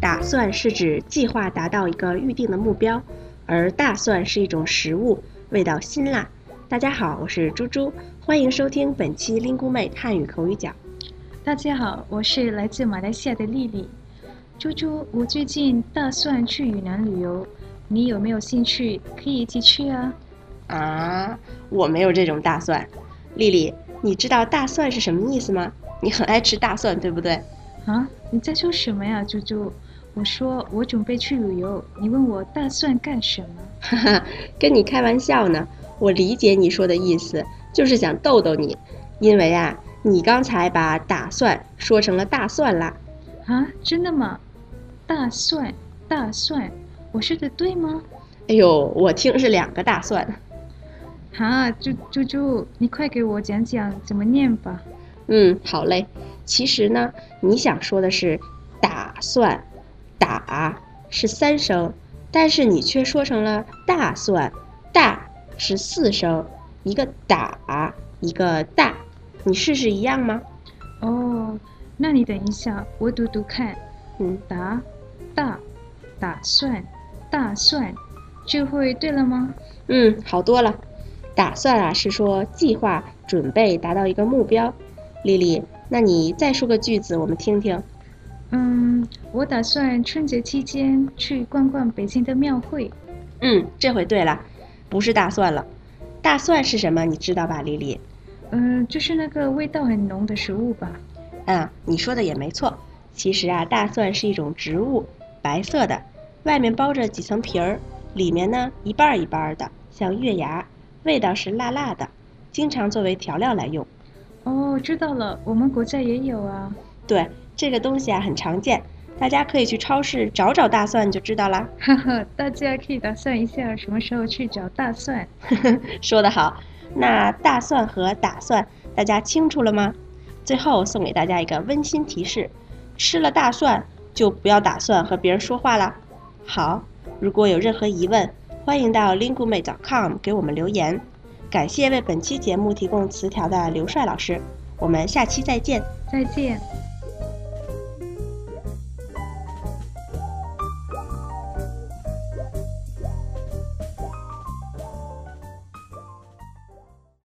打算是指计划达到一个预定的目标，而大蒜是一种食物，味道辛辣。大家好，我是猪猪，欢迎收听本期林姑妹汉语口语角。大家好，我是来自马来西亚的丽丽。猪猪，我最近打算去云南旅游，你有没有兴趣？可以一起去啊。啊，我没有这种大蒜。丽丽，你知道大蒜是什么意思吗？你很爱吃大蒜，对不对？啊，你在说什么呀，猪猪？我说我准备去旅游，你问我大蒜干什么？哈哈，跟你开玩笑呢。我理解你说的意思，就是想逗逗你，因为啊，你刚才把打算说成了大蒜啦。啊，真的吗？大蒜，我说的对吗？哎呦，我听是两个大蒜。啊，猪猪，你快给我讲讲怎么念吧。好嘞。其实呢，你想说的是打蒜，打是三声，但是你却说成了大蒜，大是四声，一个打一个大，你试试一样吗？哦，那你等一下，我读读看。打大，打蒜，大蒜，这会对了吗？好多了。打算啊是说计划准备达到一个目标。丽丽，那你再说个句子我们听听。我打算春节期间去逛逛北京的庙会。这回对了，不是大蒜了。大蒜是什么你知道吧，丽丽？就是那个味道很浓的食物吧。你说的也没错。其实啊，大蒜是一种植物，白色的，外面包着几层皮儿，里面呢一半一半的，像月牙，味道是辣辣的，经常作为调料来用。哦，知道了，我们国家也有啊。对，这个东西啊很常见，大家可以去超市找找大蒜就知道啦。哈哈，大家可以打算一下什么时候去找大蒜。说得好。那大蒜和打蒜大家清楚了吗？最后送给大家一个温馨提示，吃了大蒜就不要打算和别人说话啦。好，如果有任何疑问，欢迎到 lingume.com 给我们留言。感谢为本期节目提供词条的刘帅老师，我们下期再见。再见。